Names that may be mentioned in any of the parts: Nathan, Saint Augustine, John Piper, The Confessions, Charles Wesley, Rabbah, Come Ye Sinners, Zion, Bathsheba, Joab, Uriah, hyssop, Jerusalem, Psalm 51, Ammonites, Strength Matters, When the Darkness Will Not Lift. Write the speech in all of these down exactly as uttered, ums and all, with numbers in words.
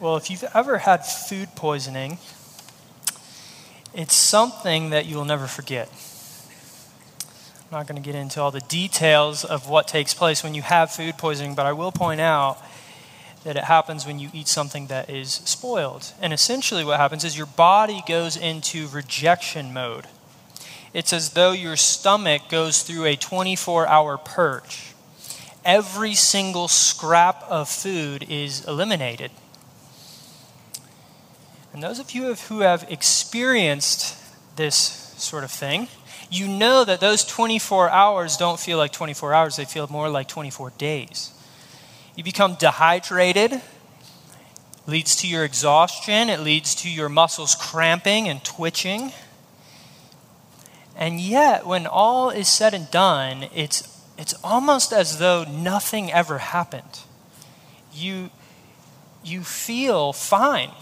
Well, if you've ever had food poisoning, it's something that you'll never forget. I'm not going to get into all the details of what takes place when you have food poisoning, but I will point out that it happens when you eat something that is spoiled. And essentially what happens is your body goes into rejection mode. It's as though your stomach goes through a twenty-four hour purge. Every single scrap of food is eliminated. And those of you who have experienced this sort of thing, you know that those twenty-four hours don't feel like twenty-four hours. They feel more like twenty-four days. You become dehydrated, leads to your exhaustion. It leads to your muscles cramping and twitching. And yet, when all is said and done, it's it's almost as though nothing ever happened. You you feel fine,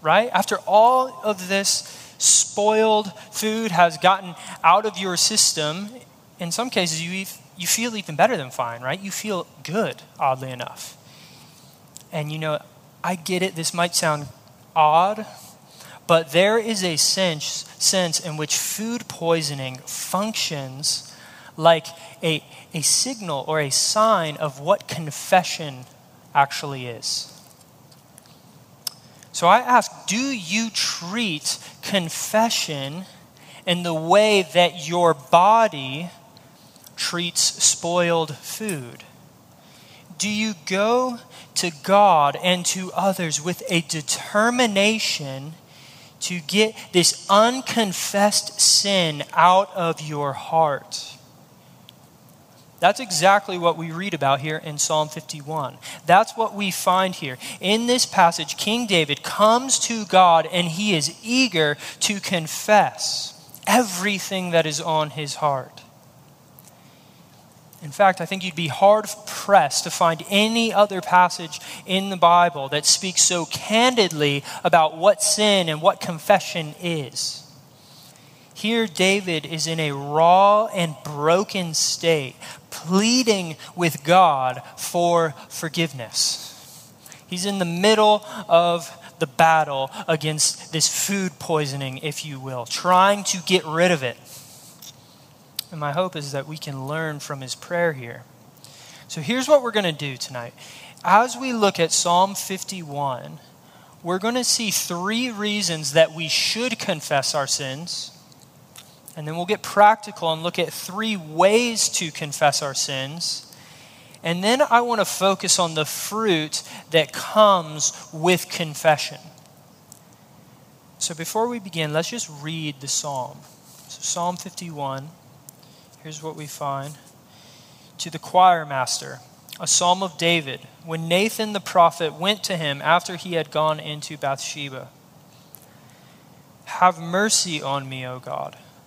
right? After all of this spoiled food has gotten out of your system, in some cases you eat, you feel even better than fine, right? You feel good, oddly enough. And you know, I get it, this might sound odd, but there is a sense, sense in which food poisoning functions like a, a signal or a sign of what confession actually is. So I ask, do you treat confession in the way that your body treats spoiled food? Do you go to God and to others with a determination to get this unconfessed sin out of your heart? That's exactly what we read about here in Psalm fifty-one. That's what we find here. In this passage, King David comes to God and he is eager to confess everything that is on his heart. In fact, I think you'd be hard-pressed to find any other passage in the Bible that speaks so candidly about what sin and what confession is. Here, David is in a raw and broken state, pleading with God for forgiveness. He's in the middle of the battle against this food poisoning, if you will, trying to get rid of it. And my hope is that we can learn from his prayer here. So here's what we're going to do tonight. As we look at Psalm fifty-one, we're going to see three reasons that we should confess our sins. And then we'll get practical and look at three ways to confess our sins. And then I want to focus on the fruit that comes with confession. So before we begin, let's just read the psalm. So Psalm fifty-one. Here's what we find. To the choir master, a psalm of David, when Nathan the prophet went to him after he had gone into Bathsheba. Have mercy on me, O God,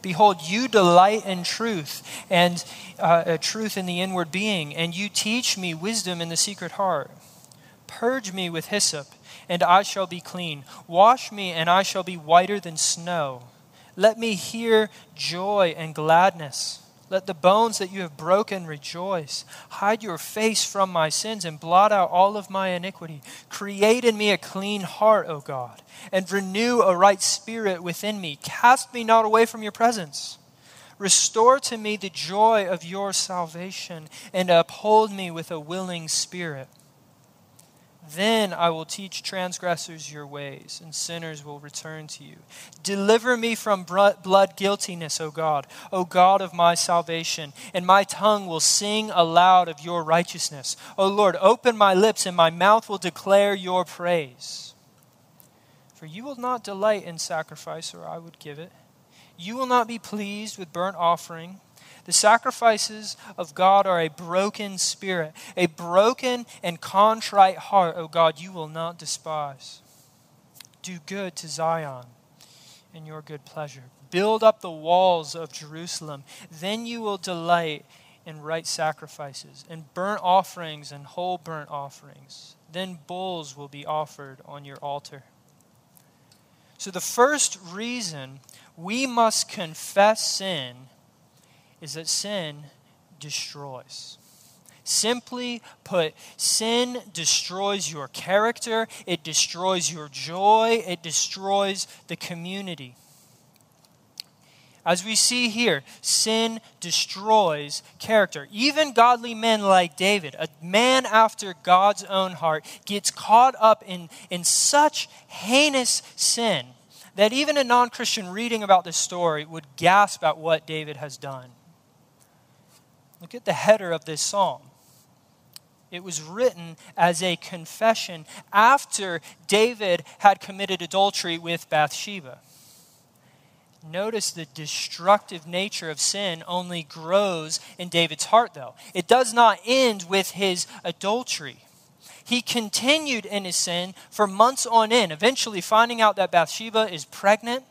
Behold, you delight in truth, and uh, truth in the inward being, and you teach me wisdom in the secret heart. Purge me with hyssop, and I shall be clean. Wash me, and I shall be whiter than snow. Let me hear joy and gladness. Let the bones that you have broken rejoice. Hide your face from my sins and blot out all of my iniquity. Create in me a clean heart, O God, and renew a right spirit within me. Cast me not away from your presence. Restore to me the joy of your salvation, and uphold me with a willing spirit. Then I will teach transgressors your ways, and sinners will return to you. Deliver me from blood guiltiness, O God, O God of my salvation, and my tongue will sing aloud of your righteousness. O Lord, open my lips, and my mouth will declare your praise. For you will not delight in sacrifice, or I would give it. You will not be pleased with burnt offering. The sacrifices of God are a broken spirit, a broken and contrite heart, O God, you will not despise. Do good to Zion in your good pleasure. Build up the walls of Jerusalem. Then you will delight in right sacrifices and burnt offerings and whole burnt offerings. Then bulls will be offered on your altar. So the first reason we must confess sin is that sin destroys. Simply put, sin destroys your character, it destroys your joy, it destroys the community. As we see here, sin destroys character. Even godly men like David, a man after God's own heart, gets caught up in, in such heinous sin that even a non-Christian reading about this story would gasp at what David has done. Look at the header of this psalm. It was written as a confession after David had committed adultery with Bathsheba. Notice the destructive nature of sin only grows in David's heart, though. It does not end with his adultery. He continued in his sin for months on end, eventually finding out that Bathsheba is pregnant.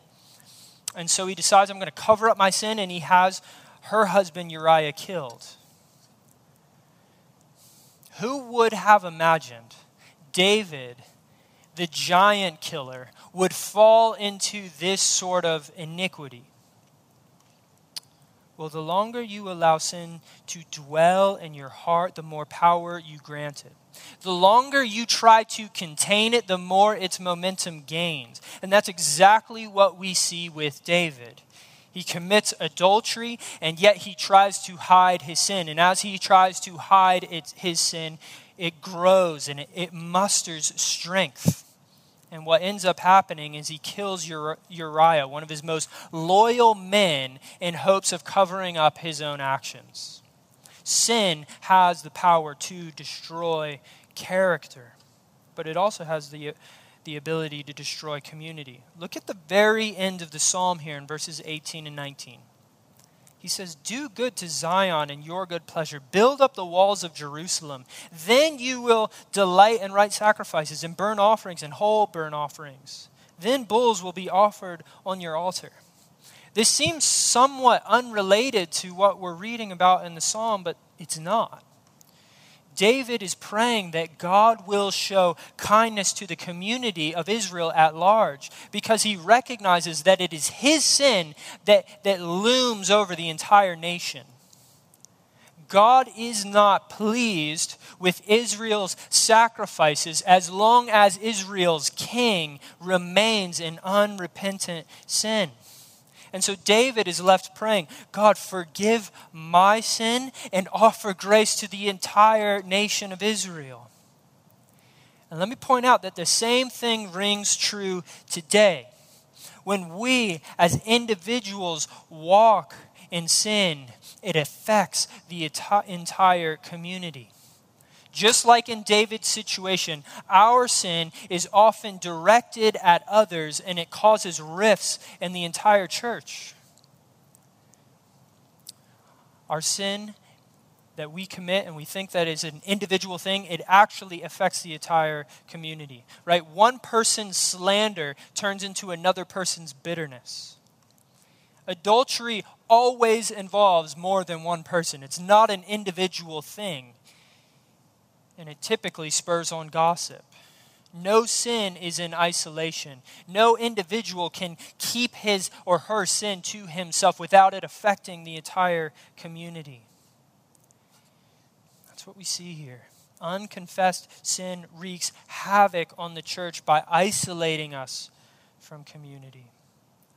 And so he decides, I'm going to cover up my sin, and he has her husband Uriah killed. Who would have imagined David, the giant killer, would fall into this sort of iniquity? Well, the longer you allow sin to dwell in your heart, the more power you grant it. The longer you try to contain it, the more its momentum gains. And that's exactly what we see with David. He commits adultery, and yet he tries to hide his sin. And as he tries to hide it, his sin, it grows and it, it musters strength. And what ends up happening is he kills Uriah, one of his most loyal men, in hopes of covering up his own actions. Sin has the power to destroy character, but it also has the, the ability to destroy community. Look at the very end of the psalm here in verses eighteen and nineteen. He says, do good to Zion in your good pleasure. Build up the walls of Jerusalem. Then you will delight in right sacrifices and burnt offerings and whole burnt offerings. Then bulls will be offered on your altar. This seems somewhat unrelated to what we're reading about in the psalm, but it's not. David is praying that God will show kindness to the community of Israel at large, because he recognizes that it is his sin that, that looms over the entire nation. God is not pleased with Israel's sacrifices as long as Israel's king remains in unrepentant sin. And so David is left praying, God, forgive my sin and offer grace to the entire nation of Israel. And let me point out that the same thing rings true today. When we as individuals walk in sin, it affects the entire community. Just like in David's situation, our sin is often directed at others, and it causes rifts in the entire church. Our sin that we commit and we think that is an individual thing, it actually affects the entire community, right? One person's slander turns into another person's bitterness. Adultery always involves more than one person. It's not an individual thing. And it typically spurs on gossip. No sin is in isolation. No individual can keep his or her sin to himself without it affecting the entire community. That's what we see here. Unconfessed sin wreaks havoc on the church by isolating us from community.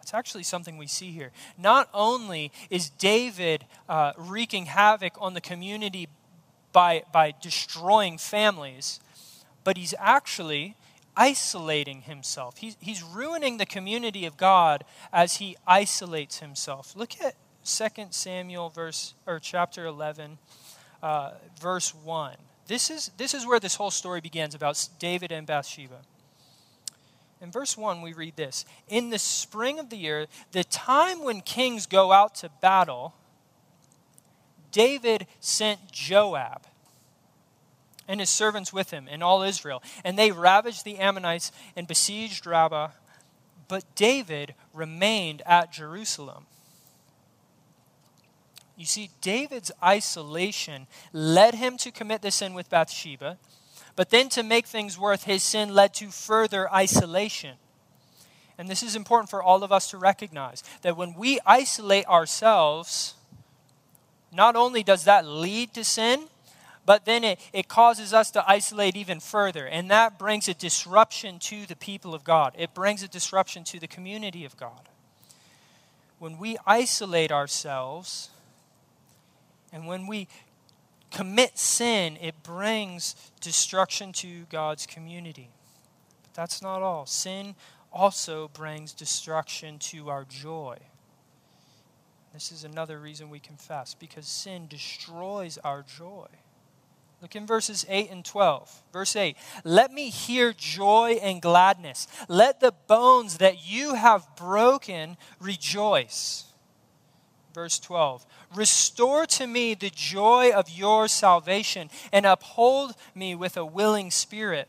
It's actually something we see here. Not only is David uh, wreaking havoc on the community By, by destroying families, but he's actually isolating himself. He's, he's ruining the community of God as he isolates himself. Look at Second Samuel verse or chapter eleven, uh, verse one. This is, this is where this whole story begins about David and Bathsheba. In verse one, we read this. In the spring of the year, the time when kings go out to battle, David sent Joab and his servants with him and all Israel, and they ravaged the Ammonites and besieged Rabbah, but David remained at Jerusalem. You see, David's isolation led him to commit the sin with Bathsheba, but then to make things worse, his sin led to further isolation. And this is important for all of us to recognize, that when we isolate ourselves, not only does that lead to sin, but then it, it causes us to isolate even further. And that brings a disruption to the people of God. It brings a disruption to the community of God. When we isolate ourselves, and when we commit sin, it brings destruction to God's community. But that's not all. Sin also brings destruction to our joy. This is another reason we confess, because sin destroys our joy. Look in verses eight and twelve. Verse eight, let me hear joy and gladness. Let the bones that you have broken rejoice. Verse twelve, restore to me the joy of your salvation and uphold me with a willing spirit.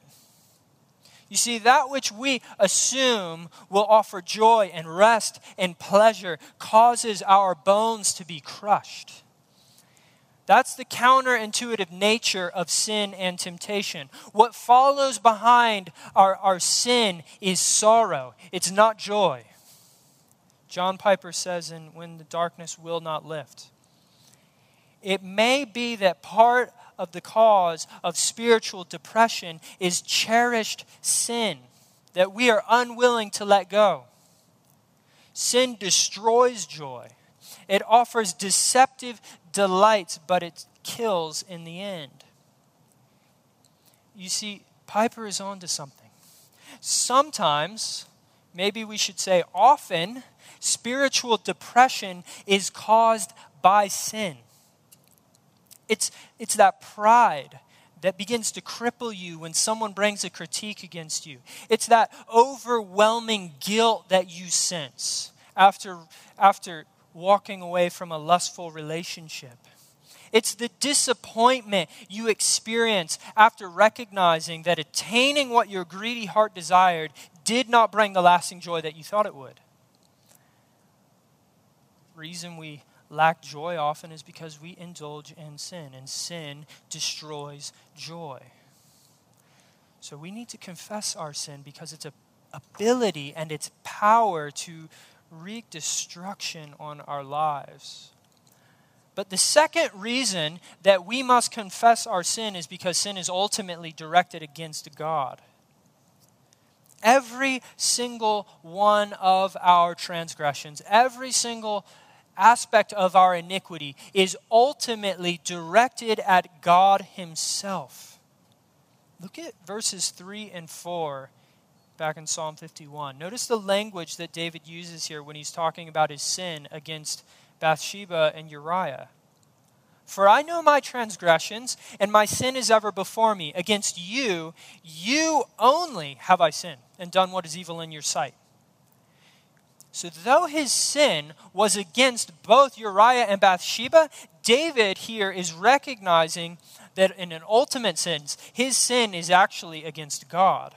You see, that which we assume will offer joy and rest and pleasure causes our bones to be crushed. That's the counterintuitive nature of sin and temptation. What follows behind our, our sin is sorrow. It's not joy. John Piper says in When the Darkness Will Not Lift, it may be that part of the cause of spiritual depression is cherished sin that we are unwilling to let go. Sin destroys joy. It offers deceptive delights, but it kills in the end. You see, Piper is onto something. Sometimes, maybe we should say often, spiritual depression is caused by sin. It's, it's that pride that begins to cripple you when someone brings a critique against you. It's that overwhelming guilt that you sense after, after walking away from a lustful relationship. It's the disappointment you experience after recognizing that attaining what your greedy heart desired did not bring the lasting joy that you thought it would. Reason we lack joy often is because we indulge in sin, and sin destroys joy. So we need to confess our sin because its ability and its power to wreak destruction on our lives. But the second reason that we must confess our sin is because sin is ultimately directed against God. Every single one of our transgressions, every single aspect of our iniquity is ultimately directed at God himself. Look at verses three and four back in Psalm fifty-one. Notice the language that David uses here when he's talking about his sin against Bathsheba and Uriah. For I know my transgressions, and my sin is ever before me. Against you, you only have I sinned and done what is evil in your sight. So though his sin was against both Uriah and Bathsheba, David here is recognizing that in an ultimate sense, his sin is actually against God.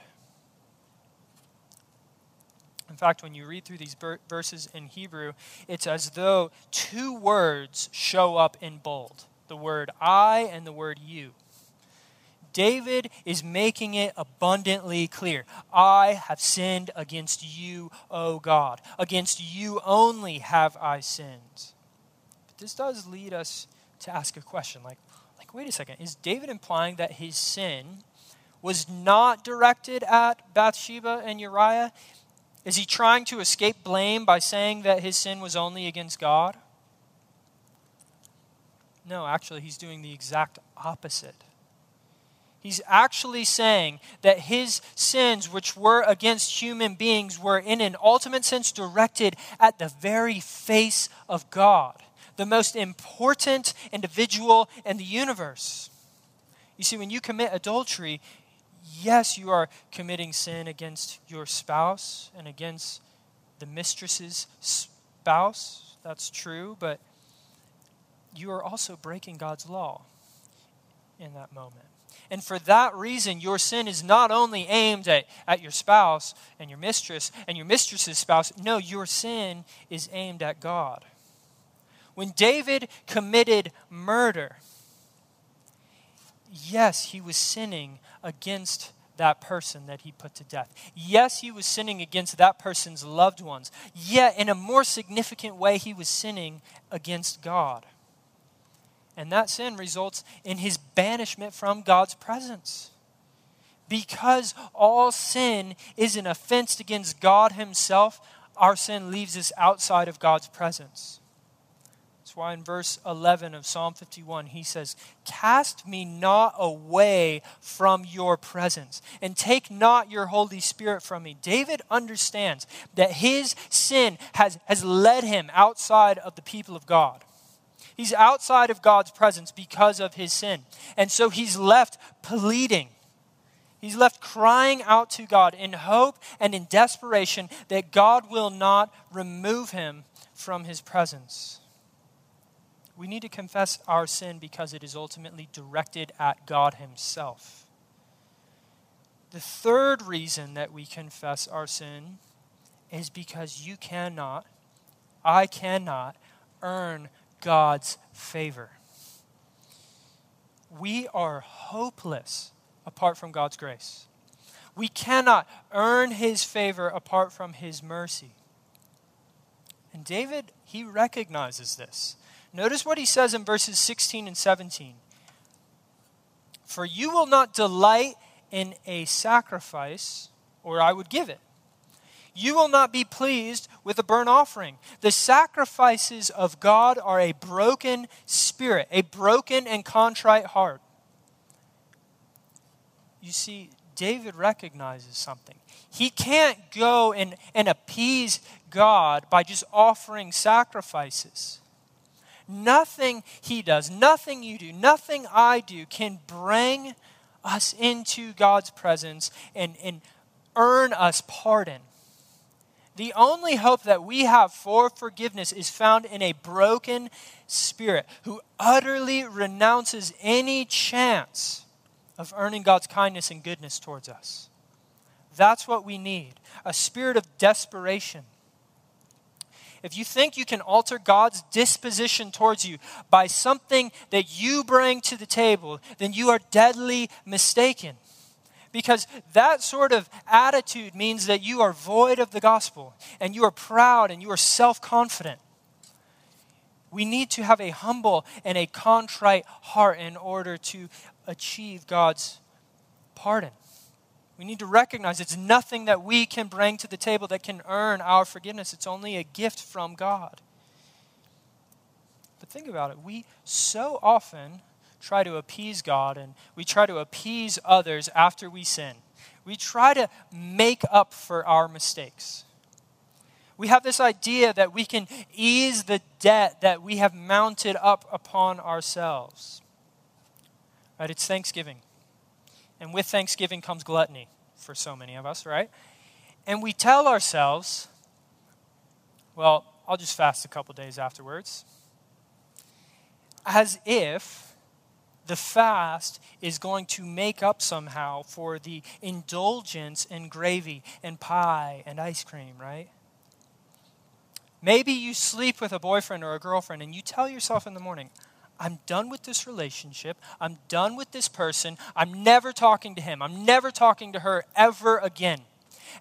In fact, when you read through these ber- verses in Hebrew, it's as though two words show up in bold. The word I and the word you. David is making it abundantly clear. I have sinned against you, O God. Against you only have I sinned. But this does lead us to ask a question. Like, like, wait a second. Is David implying that his sin was not directed at Bathsheba and Uriah? Is he trying to escape blame by saying that his sin was only against God? No, actually, he's doing the exact opposite. He's actually saying that his sins, which were against human beings, were in an ultimate sense directed at the very face of God, the most important individual in the universe. You see, when you commit adultery, yes, you are committing sin against your spouse and against the mistress's spouse. That's true, but you are also breaking God's law in that moment. And for that reason, your sin is not only aimed at, at your spouse and your mistress and your mistress's spouse. No, your sin is aimed at God. When David committed murder, yes, he was sinning against that person that he put to death. Yes, he was sinning against that person's loved ones. Yet, in a more significant way, he was sinning against God. And that sin results in his banishment from God's presence. Because all sin is an offense against God himself, our sin leaves us outside of God's presence. That's why in verse eleven of Psalm fifty-one, he says, "Cast me not away from your presence, and take not your Holy Spirit from me." David understands that his sin has, has led him outside of the people of God. He's outside of God's presence because of his sin. And so he's left pleading. He's left crying out to God in hope and in desperation that God will not remove him from his presence. We need to confess our sin because it is ultimately directed at God himself. The third reason that we confess our sin is because you cannot, I cannot earn God's favor. We are hopeless apart from God's grace. We cannot earn his favor apart from his mercy. And David, he recognizes this. Notice what he says in verses sixteen and seventeen. "For you will not delight in a sacrifice, or I would give it. You will not be pleased with a burnt offering. The sacrifices of God are a broken spirit, a broken and contrite heart." You see, David recognizes something. He can't go and, and appease God by just offering sacrifices. Nothing he does, nothing you do, nothing I do can bring us into God's presence and, and earn us pardon. The only hope that we have for forgiveness is found in a broken spirit who utterly renounces any chance of earning God's kindness and goodness towards us. That's what we need, a spirit of desperation. If you think you can alter God's disposition towards you by something that you bring to the table, then you are deadly mistaken. Because that sort of attitude means that you are void of the gospel and you are proud and you are self-confident. We need to have a humble and a contrite heart in order to achieve God's pardon. We need to recognize it's nothing that we can bring to the table that can earn our forgiveness. It's only a gift from God. But think about it. We so often try to appease God, and we try to appease others after we sin. We try to make up for our mistakes. We have this idea that we can ease the debt that we have mounted up upon ourselves. Right? It's Thanksgiving. And with Thanksgiving comes gluttony for so many of us, right? And we tell ourselves, well, I'll just fast a couple days afterwards. As if the fast is going to make up somehow for the indulgence in gravy and pie and ice cream, right? Maybe you sleep with a boyfriend or a girlfriend and you tell yourself in the morning, I'm done with this relationship. I'm done with this person. I'm never talking to him. I'm never talking to her ever again.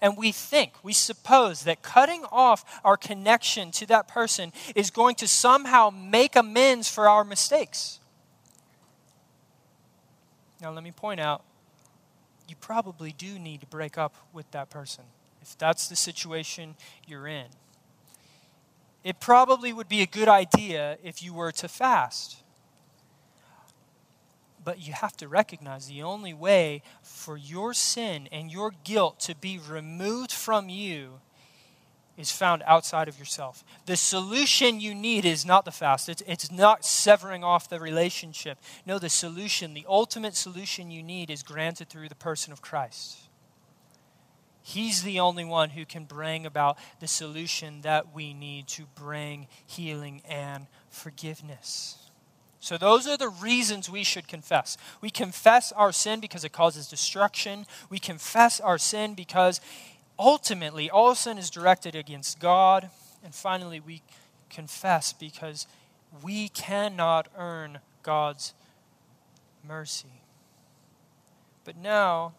And we think, we suppose that cutting off our connection to that person is going to somehow make amends for our mistakes. Now, let me point out, you probably do need to break up with that person if that's the situation you're in. It probably would be a good idea if you were to fast. But you have to recognize the only way for your sin and your guilt to be removed from you is found outside of yourself. The solution you need is not the fast. It's, it's not severing off the relationship. No, the solution, the ultimate solution you need is granted through the person of Christ. He's the only one who can bring about the solution that we need to bring healing and forgiveness. So those are the reasons we should confess. We confess our sin because it causes destruction. We confess our sin because ultimately all sin is directed against God. And finally, we confess because we cannot earn God's mercy. But now,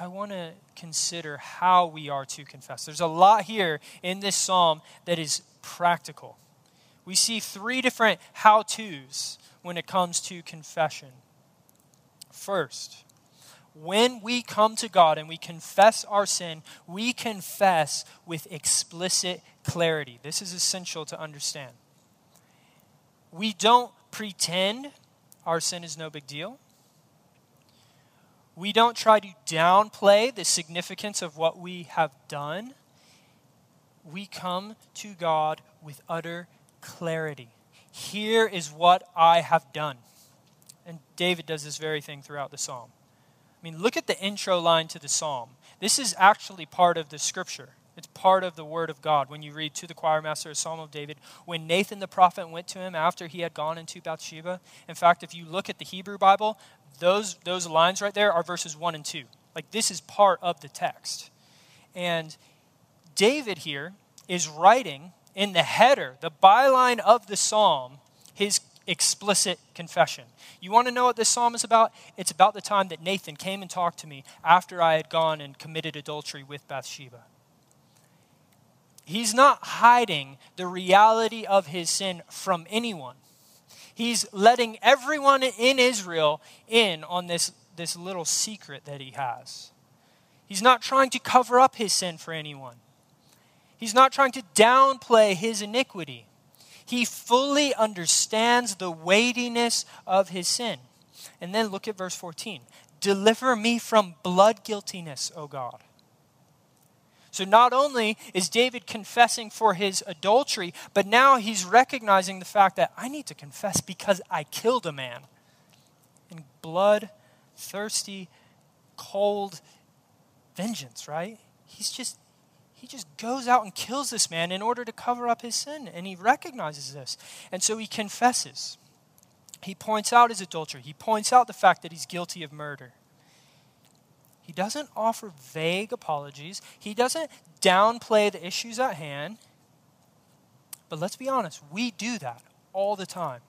I want to consider how we are to confess. There's a lot here in this psalm that is practical. We see three different how-tos when it comes to confession. First, when we come to God and we confess our sin, we confess with explicit clarity. This is essential to understand. We don't pretend our sin is no big deal. We don't try to downplay the significance of what we have done. We come to God with utter clarity. Here is what I have done. And David does this very thing throughout the psalm. I mean, look at the intro line to the psalm. This is actually part of the scripture. It's part of the word of God. When you read to the choir master, a psalm of David, when Nathan the prophet went to him after he had gone into Bathsheba. In fact, if you look at the Hebrew Bible, those, those lines right there are verses one and two. Like, this is part of the text. And David here is writing in the header, the byline of the psalm, his explicit confession. You want to know what this psalm is about? It's about the time that Nathan came and talked to me after I had gone and committed adultery with Bathsheba. He's not hiding the reality of his sin from anyone. He's letting everyone in Israel in on this, this little secret that he has. He's not trying to cover up his sin for anyone. He's not trying to downplay his iniquity. He fully understands the weightiness of his sin. And then look at verse fourteen. Deliver me from blood guiltiness, O God. So not only is David confessing for his adultery, but now he's recognizing the fact that I need to confess because I killed a man. And blood, thirsty, cold vengeance, right? He's just, he just goes out and kills this man in order to cover up his sin. And he recognizes this. And so he confesses. He points out his adultery. He points out the fact that he's guilty of murder. He doesn't offer vague apologies. He doesn't downplay the issues at hand. But let's be honest, we do that all the time.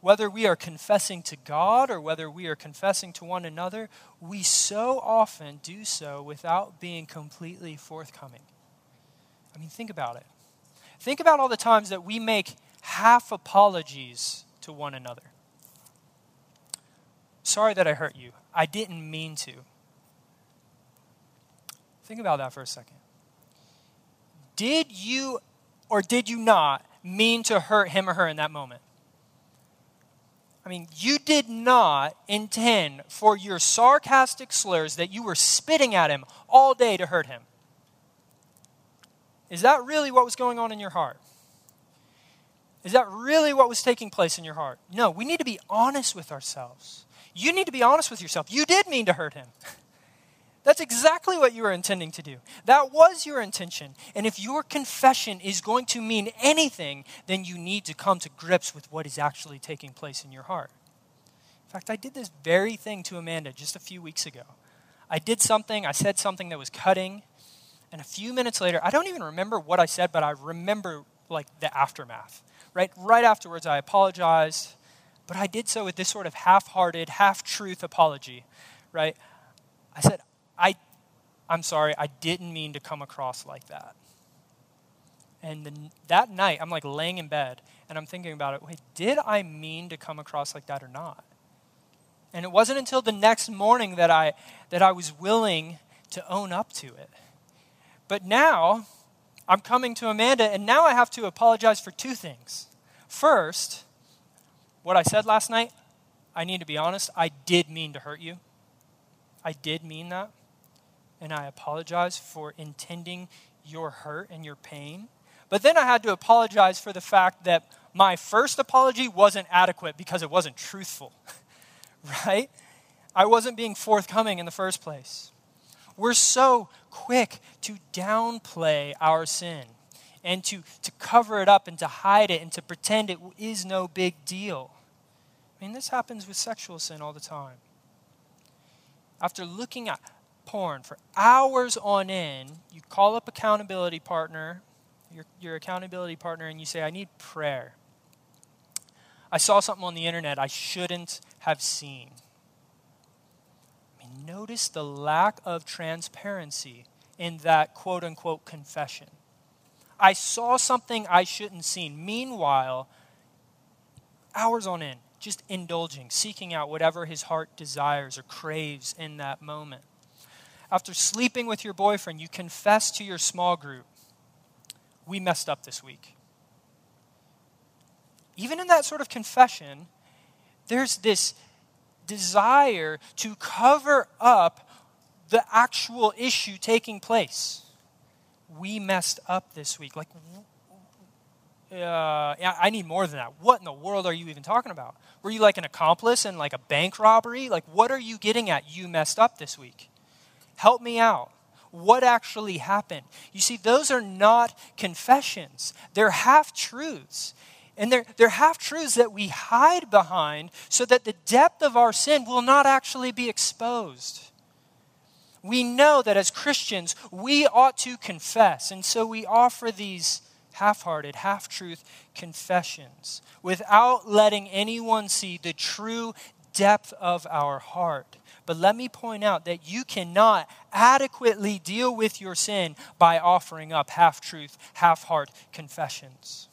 Whether we are confessing to God or whether we are confessing to one another, we so often do so without being completely forthcoming. I mean, think about it. Think about all the times that we make half apologies to one another. Sorry that I hurt you. I didn't mean to. Think about that for a second. Did you or did you not mean to hurt him or her in that moment? I mean, you did not intend for your sarcastic slurs that you were spitting at him all day to hurt him. Is that really what was going on in your heart? Is that really what was taking place in your heart? No, we need to be honest with ourselves. You need to be honest with yourself. You did mean to hurt him. That's exactly what you were intending to do. That was your intention. And if your confession is going to mean anything, then you need to come to grips with what is actually taking place in your heart. In fact, I did this very thing to Amanda just a few weeks ago. I did something, I said something that was cutting, and a few minutes later, I don't even remember what I said, but I remember like the aftermath. Right, right afterwards, I apologized. But I did so with this sort of half-hearted, half-truth apology, right? I said, I, I'm sorry, I didn't mean to come across like that. And the, that night, I'm like laying in bed, and I'm thinking about it. Wait, did I mean to come across like that or not? And it wasn't until the next morning that I, that I was willing to own up to it. But now, I'm coming to Amanda, and now I have to apologize for two things. First, what I said last night, I need to be honest, I did mean to hurt you. I did mean that. And I apologize for intending your hurt and your pain. But then I had to apologize for the fact that my first apology wasn't adequate because it wasn't truthful, right? I wasn't being forthcoming in the first place. We're so quick to downplay our sin. and to, to cover it up and to hide it and to pretend it is no big deal. I mean, this happens with sexual sin all the time. After looking at porn for hours on end, you call up accountability partner, your, your accountability partner, and you say, I need prayer. I saw something on the internet I shouldn't have seen. I mean, notice the lack of transparency in that quote-unquote confession. I saw something I shouldn't have seen. Meanwhile, hours on end, just indulging, seeking out whatever his heart desires or craves in that moment. After sleeping with your boyfriend, you confess to your small group, we messed up this week. Even in that sort of confession, there's this desire to cover up the actual issue taking place. We messed up this week. Like, Uh, I need more than that. What in the world are you even talking about? Were you like an accomplice in like a bank robbery? Like, what are you getting at? You messed up this week. Help me out. What actually happened? You see, those are not confessions. They're half-truths. And they're, they're half-truths that we hide behind so that the depth of our sin will not actually be exposed. We know that as Christians, we ought to confess. And so we offer these half-hearted, half-truth confessions without letting anyone see the true depth of our heart. But let me point out that you cannot adequately deal with your sin by offering up half-truth, half-heart confessions.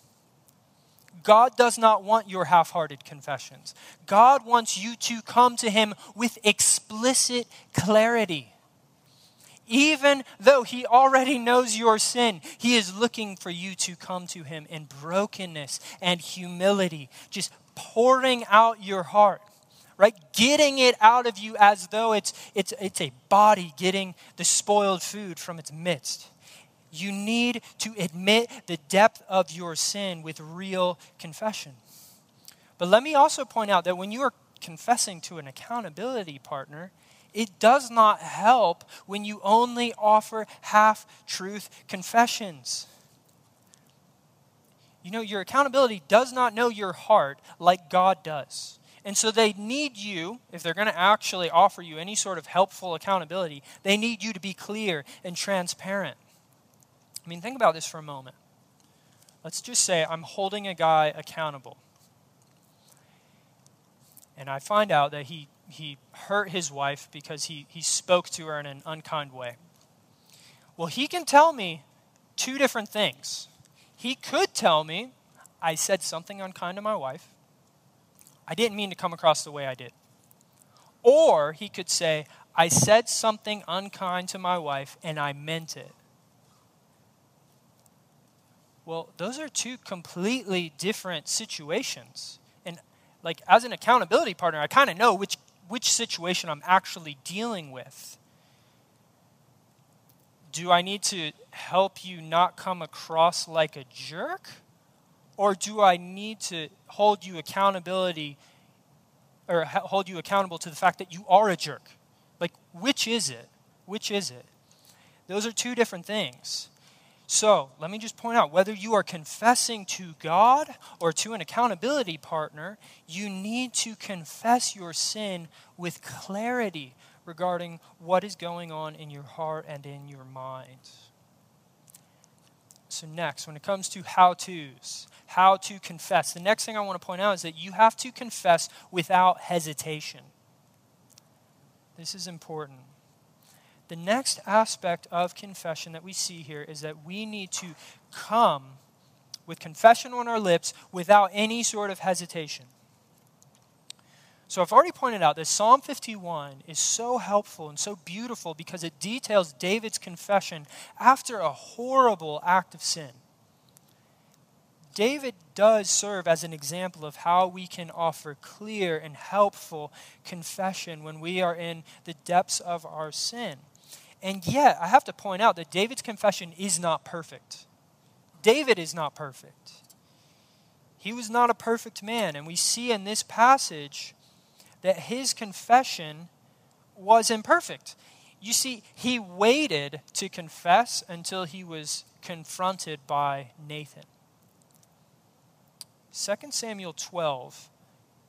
God does not want your half-hearted confessions. God wants you to come to him with explicit clarity. Even though he already knows your sin, he is looking for you to come to him in brokenness and humility, just pouring out your heart, right? Getting it out of you as though it's, it's, it's a body getting the spoiled food from its midst. You need to admit the depth of your sin with real confession. But let me also point out that when you are confessing to an accountability partner, it does not help when you only offer half-truth confessions. You know, your accountability does not know your heart like God does. And so they need you, if they're going to actually offer you any sort of helpful accountability, they need you to be clear and transparent. I mean, think about this for a moment. Let's just say I'm holding a guy accountable. And I find out that he He hurt his wife because he, he spoke to her in an unkind way. Well, he can tell me two different things. He could tell me, I said something unkind to my wife. I didn't mean to come across the way I did. Or he could say, I said something unkind to my wife and I meant it. Well, those are two completely different situations. And like as an accountability partner, I kind of know which which situation I'm actually dealing with. Do I need to help you not come across like a jerk? Or do I need to hold you accountability or hold you accountable to the fact that you are a jerk? Like, which is it? Which is it? Those are two different things. So let me just point out, whether you are confessing to God or to an accountability partner, you need to confess your sin with clarity regarding what is going on in your heart and in your mind. So next, when it comes to how-tos, how to confess, the next thing I want to point out is that you have to confess without hesitation. This is important. The next aspect of confession that we see here is that we need to come with confession on our lips without any sort of hesitation. So I've already pointed out that Psalm fifty-one is so helpful and so beautiful because it details David's confession after a horrible act of sin. David does serve as an example of how we can offer clear and helpful confession when we are in the depths of our sin. And yet, I have to point out that David's confession is not perfect. David is not perfect. He was not a perfect man. And we see in this passage that his confession was imperfect. You see, he waited to confess until he was confronted by Nathan. Second Samuel twelve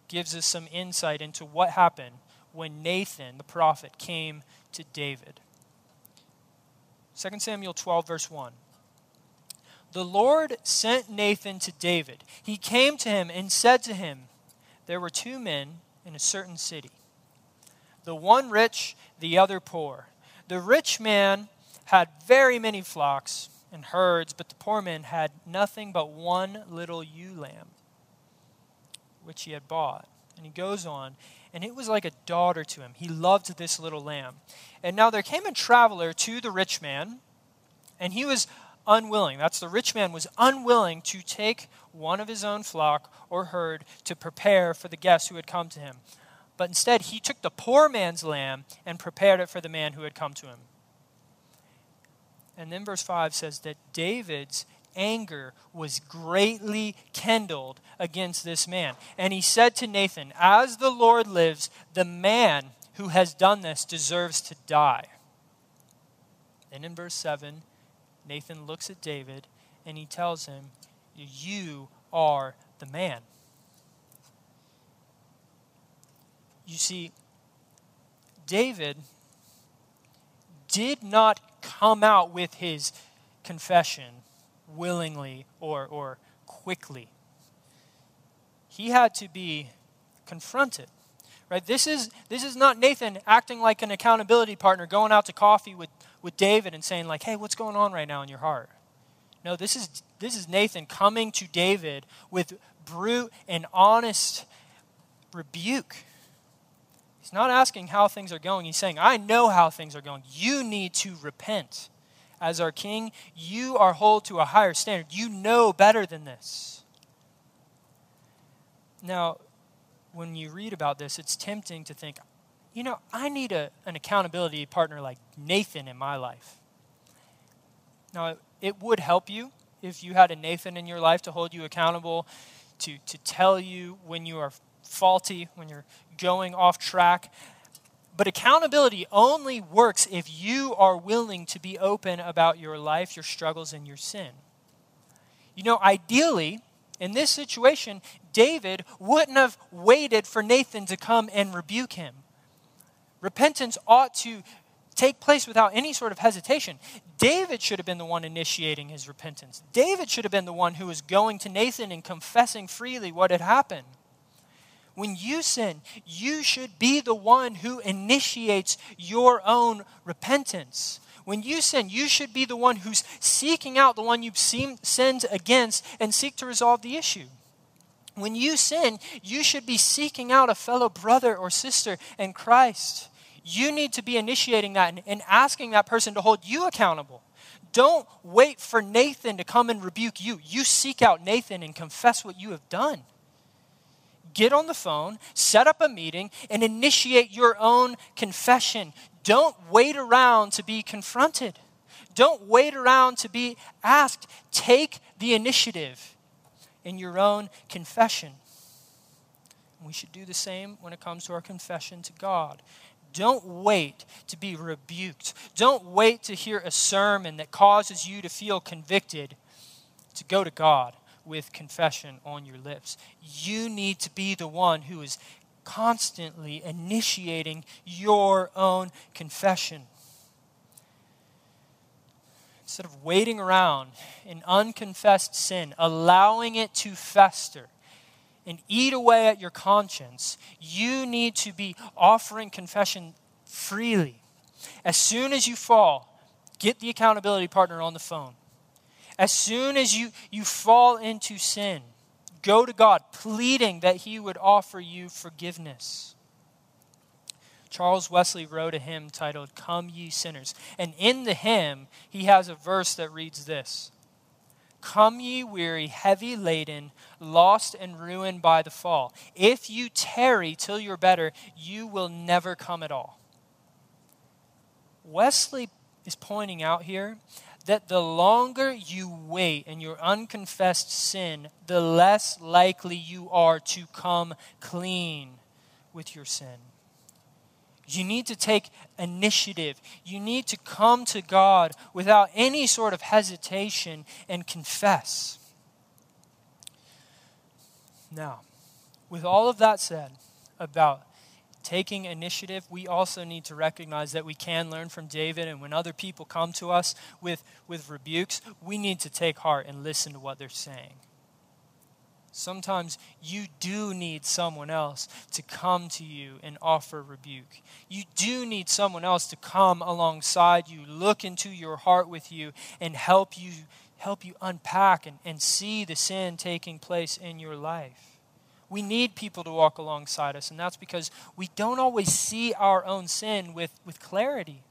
gives us some insight into what happened when Nathan, the prophet, came to David. Second Samuel twelve, verse one. The Lord sent Nathan to David. He came to him and said to him, there were two men in a certain city, the one rich, the other poor. The rich man had very many flocks and herds, but the poor man had nothing but one little ewe lamb, which he had bought. And he goes on, and it was like a daughter to him. He loved this little lamb. And now there came a traveler to the rich man, and he was unwilling. That's the rich man was unwilling to take one of his own flock or herd to prepare for the guests who had come to him. But instead, he took the poor man's lamb and prepared it for the man who had come to him. And then verse five says that David's anger was greatly kindled against this man. And he said to Nathan, as the Lord lives, the man who has done this deserves to die. And in verse seven, Nathan looks at David and he tells him, you are the man. You see, David did not come out with his confession willingly or, or quickly. He had to be confronted. Right? This is this is not Nathan acting like an accountability partner, going out to coffee with, with David and saying, like, hey, what's going on right now in your heart? No, this is this is Nathan coming to David with brute and honest rebuke. He's not asking how things are going. He's saying, I know how things are going. You need to repent. As our king, you are held to a higher standard. You know better than this. Now, when you read about this, it's tempting to think, you know, I need a, an accountability partner like Nathan in my life. Now, it would help you if you had a Nathan in your life to hold you accountable, to, to tell you when you are faulty, when you're going off track. But accountability only works if you are willing to be open about your life, your struggles, and your sin. You know, ideally, in this situation, David wouldn't have waited for Nathan to come and rebuke him. Repentance ought to take place without any sort of hesitation. David should have been the one initiating his repentance. David should have been the one who was going to Nathan and confessing freely what had happened. When you sin, you should be the one who initiates your own repentance. When you sin, you should be the one who's seeking out the one you've sinned against and seek to resolve the issue. When you sin, you should be seeking out a fellow brother or sister in Christ. You need to be initiating that and, and asking that person to hold you accountable. Don't wait for Nathan to come and rebuke you. You seek out Nathan and confess what you have done. Get on the phone, set up a meeting, and initiate your own confession. Don't wait around to be confronted. Don't wait around to be asked. Take the initiative in your own confession. We should do the same when it comes to our confession to God. Don't wait to be rebuked. Don't wait to hear a sermon that causes you to feel convicted to go to God with confession on your lips. You need to be the one who is constantly initiating your own confession. Instead of waiting around in unconfessed sin, allowing it to fester and eat away at your conscience, you need to be offering confession freely. As soon as you fall, get the accountability partner on the phone. As soon as you, you fall into sin, go to God, pleading that he would offer you forgiveness. Charles Wesley wrote a hymn titled, Come Ye Sinners. And in the hymn, he has a verse that reads this. Come ye weary, heavy laden, lost and ruined by the fall. If you tarry till you're better, you will never come at all. Wesley is pointing out here that the longer you wait in your unconfessed sin, the less likely you are to come clean with your sin. You need to take initiative. You need to come to God without any sort of hesitation and confess. Now, with all of that said about taking initiative, we also need to recognize that we can learn from David, and when other people come to us with, with rebukes, we need to take heart and listen to what they're saying. Sometimes you do need someone else to come to you and offer rebuke. You do need someone else to come alongside you, look into your heart with you, and help you help you unpack and, and see the sin taking place in your life. We need people to walk alongside us, and that's because we don't always see our own sin with, with clarity.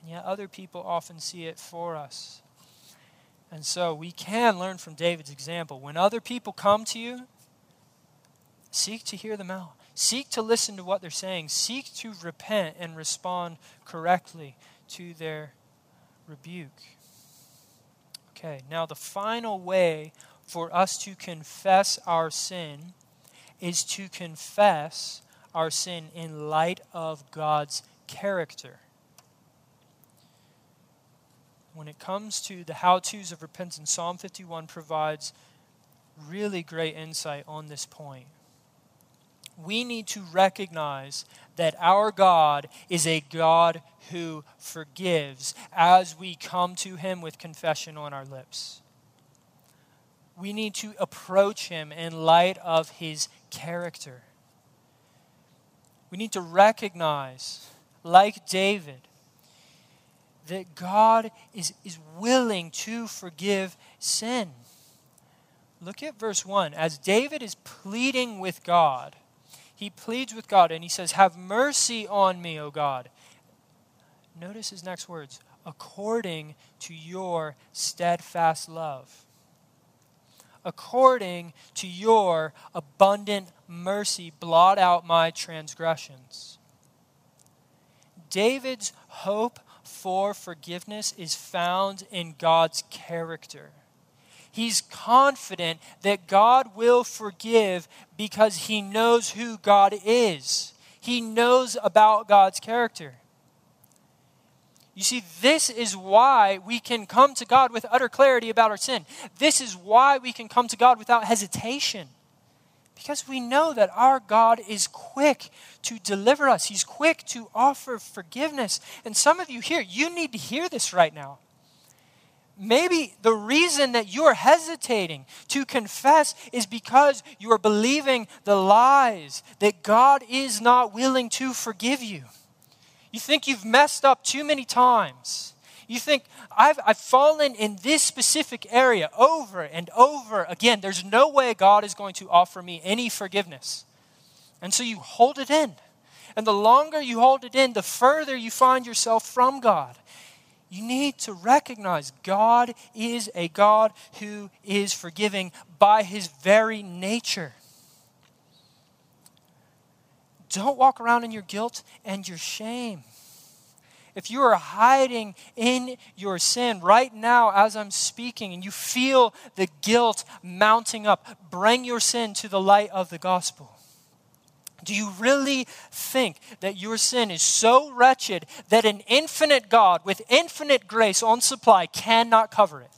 And yet other people often see it for us. And so we can learn from David's example. When other people come to you, seek to hear them out. Seek to listen to what they're saying. Seek to repent and respond correctly to their rebuke. Okay, now the final way for us to confess our sin is to confess our sin in light of God's character. When it comes to the how-tos of repentance, Psalm fifty-one provides really great insight on this point. We need to recognize that our God is a God who forgives as we come to Him with confession on our lips. We need to approach Him in light of His character. We need to recognize, like David, that God is, is willing to forgive sin. Look at verse one. As David is pleading with God, he pleads with God and he says, "Have mercy on me, O God." Notice his next words, "according to your steadfast love." According to your abundant mercy, blot out my transgressions. David's hope for forgiveness is found in God's character. He's confident that God will forgive because he knows who God is. He knows about God's character. You see, this is why we can come to God with utter clarity about our sin. This is why we can come to God without hesitation. Because we know that our God is quick to deliver us. He's quick to offer forgiveness. And some of you here, you need to hear this right now. Maybe the reason that you're hesitating to confess is because you're believing the lies that God is not willing to forgive you. You think you've messed up too many times. You think, I've, I've fallen in this specific area over and over again. There's no way God is going to offer me any forgiveness. And so you hold it in. And the longer you hold it in, the further you find yourself from God. You need to recognize God is a God who is forgiving by his very nature. Don't walk around in your guilt and your shame. If you are hiding in your sin right now as I'm speaking and you feel the guilt mounting up, bring your sin to the light of the gospel. Do you really think that your sin is so wretched that an infinite God with infinite grace on supply cannot cover it?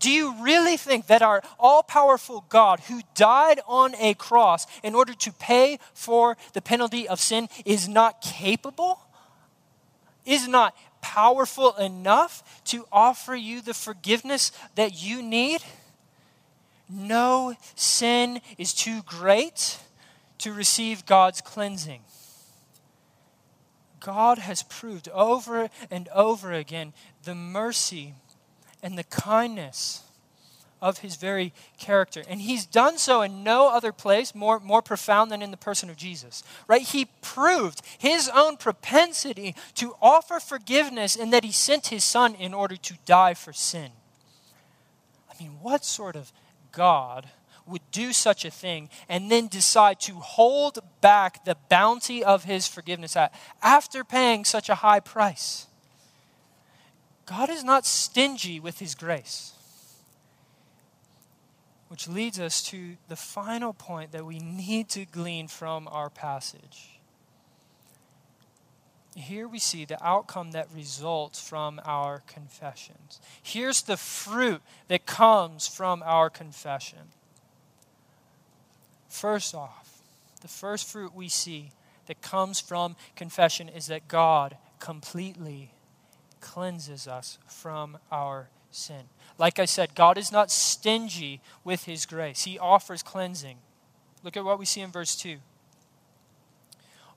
Do you really think that our all-powerful God who died on a cross in order to pay for the penalty of sin is not capable? Is not powerful enough to offer you the forgiveness that you need? No sin is too great to receive God's cleansing. God has proved over and over again the mercy and the kindness of his very character. And he's done so in no other place more, more profound than in the person of Jesus, right? He proved his own propensity to offer forgiveness in that he sent his son in order to die for sin. I mean, what sort of God would do such a thing and then decide to hold back the bounty of his forgiveness after paying such a high price? God is not stingy with his grace. Which leads us to the final point that we need to glean from our passage. Here we see the outcome that results from our confessions. Here's the fruit that comes from our confession. First off, the first fruit we see that comes from confession is that God completely cleanses us from our sin. Like I said, God is not stingy with his grace. He offers cleansing. Look at what we see in verse two.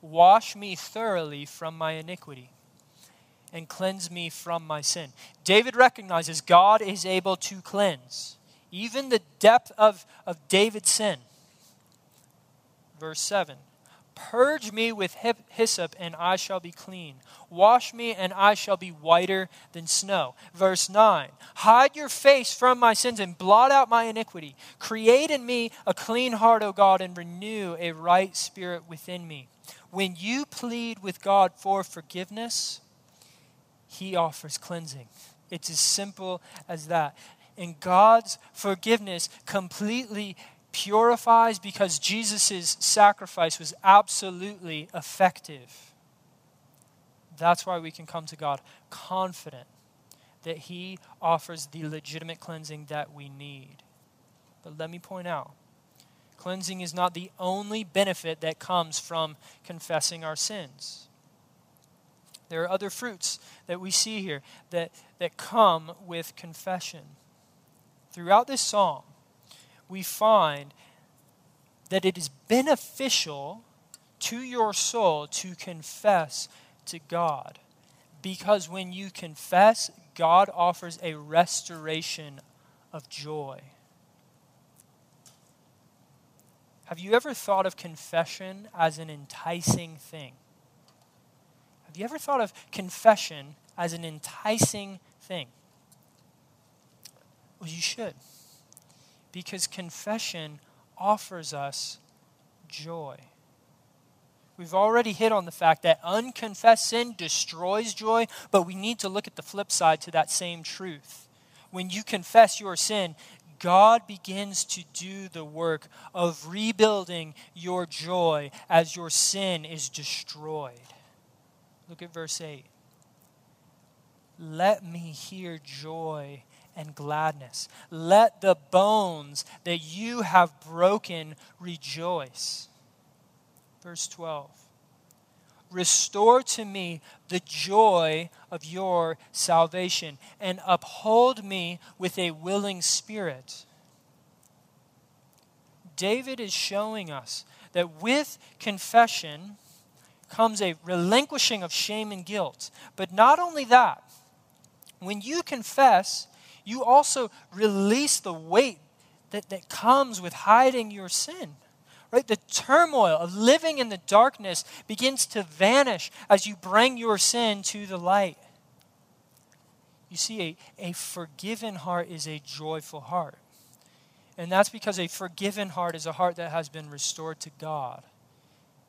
Wash me thoroughly from my iniquity and cleanse me from my sin. David recognizes God is able to cleanse even the depth of, of David's sin. Verse seven, purge me with hyssop and I shall be clean. Wash me and I shall be whiter than snow. Verse nine, hide your face from my sins and blot out my iniquity. Create in me a clean heart, O God, and renew a right spirit within me. When you plead with God for forgiveness, he offers cleansing. It's as simple as that. And God's forgiveness completely purifies because Jesus' sacrifice was absolutely effective. That's why we can come to God confident that he offers the legitimate cleansing that we need. But let me point out, cleansing is not the only benefit that comes from confessing our sins. There are other fruits that we see here that, that come with confession. Throughout this psalm, we find that it is beneficial to your soul to confess to God, because when you confess, God offers a restoration of joy. Have you ever thought of confession as an enticing thing? Have you ever thought of confession as an enticing thing? Well, you should. Because confession offers us joy. We've already hit on the fact that unconfessed sin destroys joy, but we need to look at the flip side to that same truth. When you confess your sin, God begins to do the work of rebuilding your joy as your sin is destroyed. Look at verse eight. Let me hear joy and gladness. Let the bones that you have broken rejoice. Verse twelve. Restore to me the joy of your salvation and uphold me with a willing spirit. David is showing us that with confession comes a relinquishing of shame and guilt. But not only that, when you confess, you also release the weight that, that comes with hiding your sin. Right? The turmoil of living in the darkness begins to vanish as you bring your sin to the light. You see, a, a forgiven heart is a joyful heart. And that's because a forgiven heart is a heart that has been restored to God.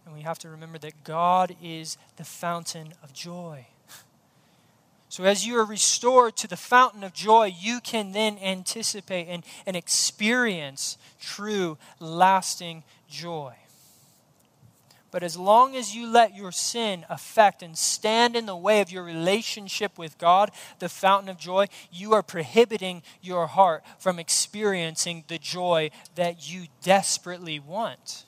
And we have to remember that God is the fountain of joy. So as you are restored to the fountain of joy, you can then anticipate and, and experience true, lasting joy. But as long as you let your sin affect and stand in the way of your relationship with God, the fountain of joy, you are prohibiting your heart from experiencing the joy that you desperately want.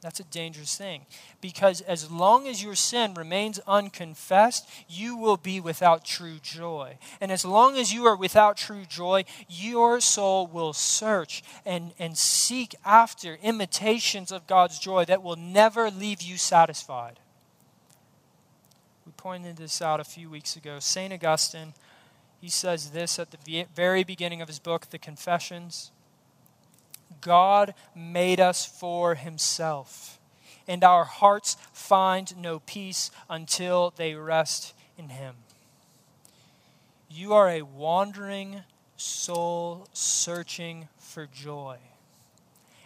That's a dangerous thing, because as long as your sin remains unconfessed, you will be without true joy. And as long as you are without true joy, your soul will search and, and seek after imitations of God's joy that will never leave you satisfied. We pointed this out a few weeks ago. Saint Augustine, he says this at the very beginning of his book, The Confessions. God made us for himself, and our hearts find no peace until they rest in him. You are a wandering soul searching for joy,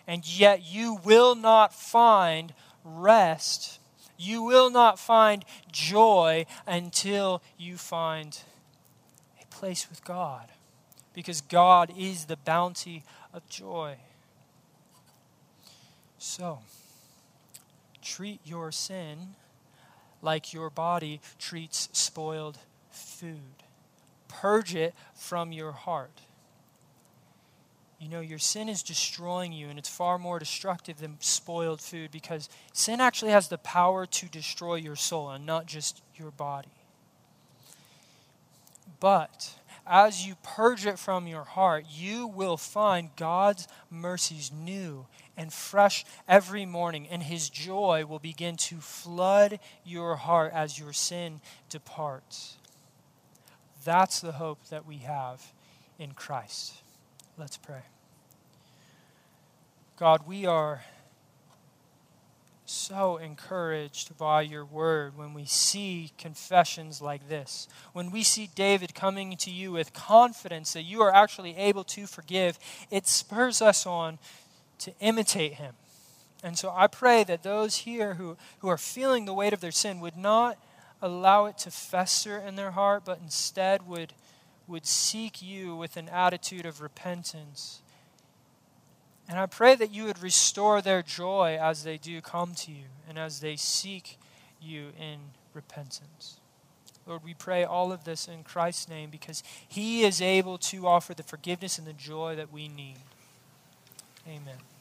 and yet you will not find rest. You will not find joy until you find a place with God, because God is the bounty of joy. So, treat your sin like your body treats spoiled food. Purge it from your heart. You know, your sin is destroying you, and it's far more destructive than spoiled food, because sin actually has the power to destroy your soul and not just your body. But as you purge it from your heart, you will find God's mercies new and fresh every morning, and his joy will begin to flood your heart as your sin departs. That's the hope that we have in Christ. Let's pray. God, we are so encouraged by your word when we see confessions like this. When we see David coming to you with confidence that you are actually able to forgive, it spurs us on to imitate him. And so I pray that those here who, who are feeling the weight of their sin would not allow it to fester in their heart, but instead would would seek you with an attitude of repentance. And I pray that you would restore their joy as they do come to you and as they seek you in repentance. Lord, we pray all of this in Christ's name, because he is able to offer the forgiveness and the joy that we need. Amen.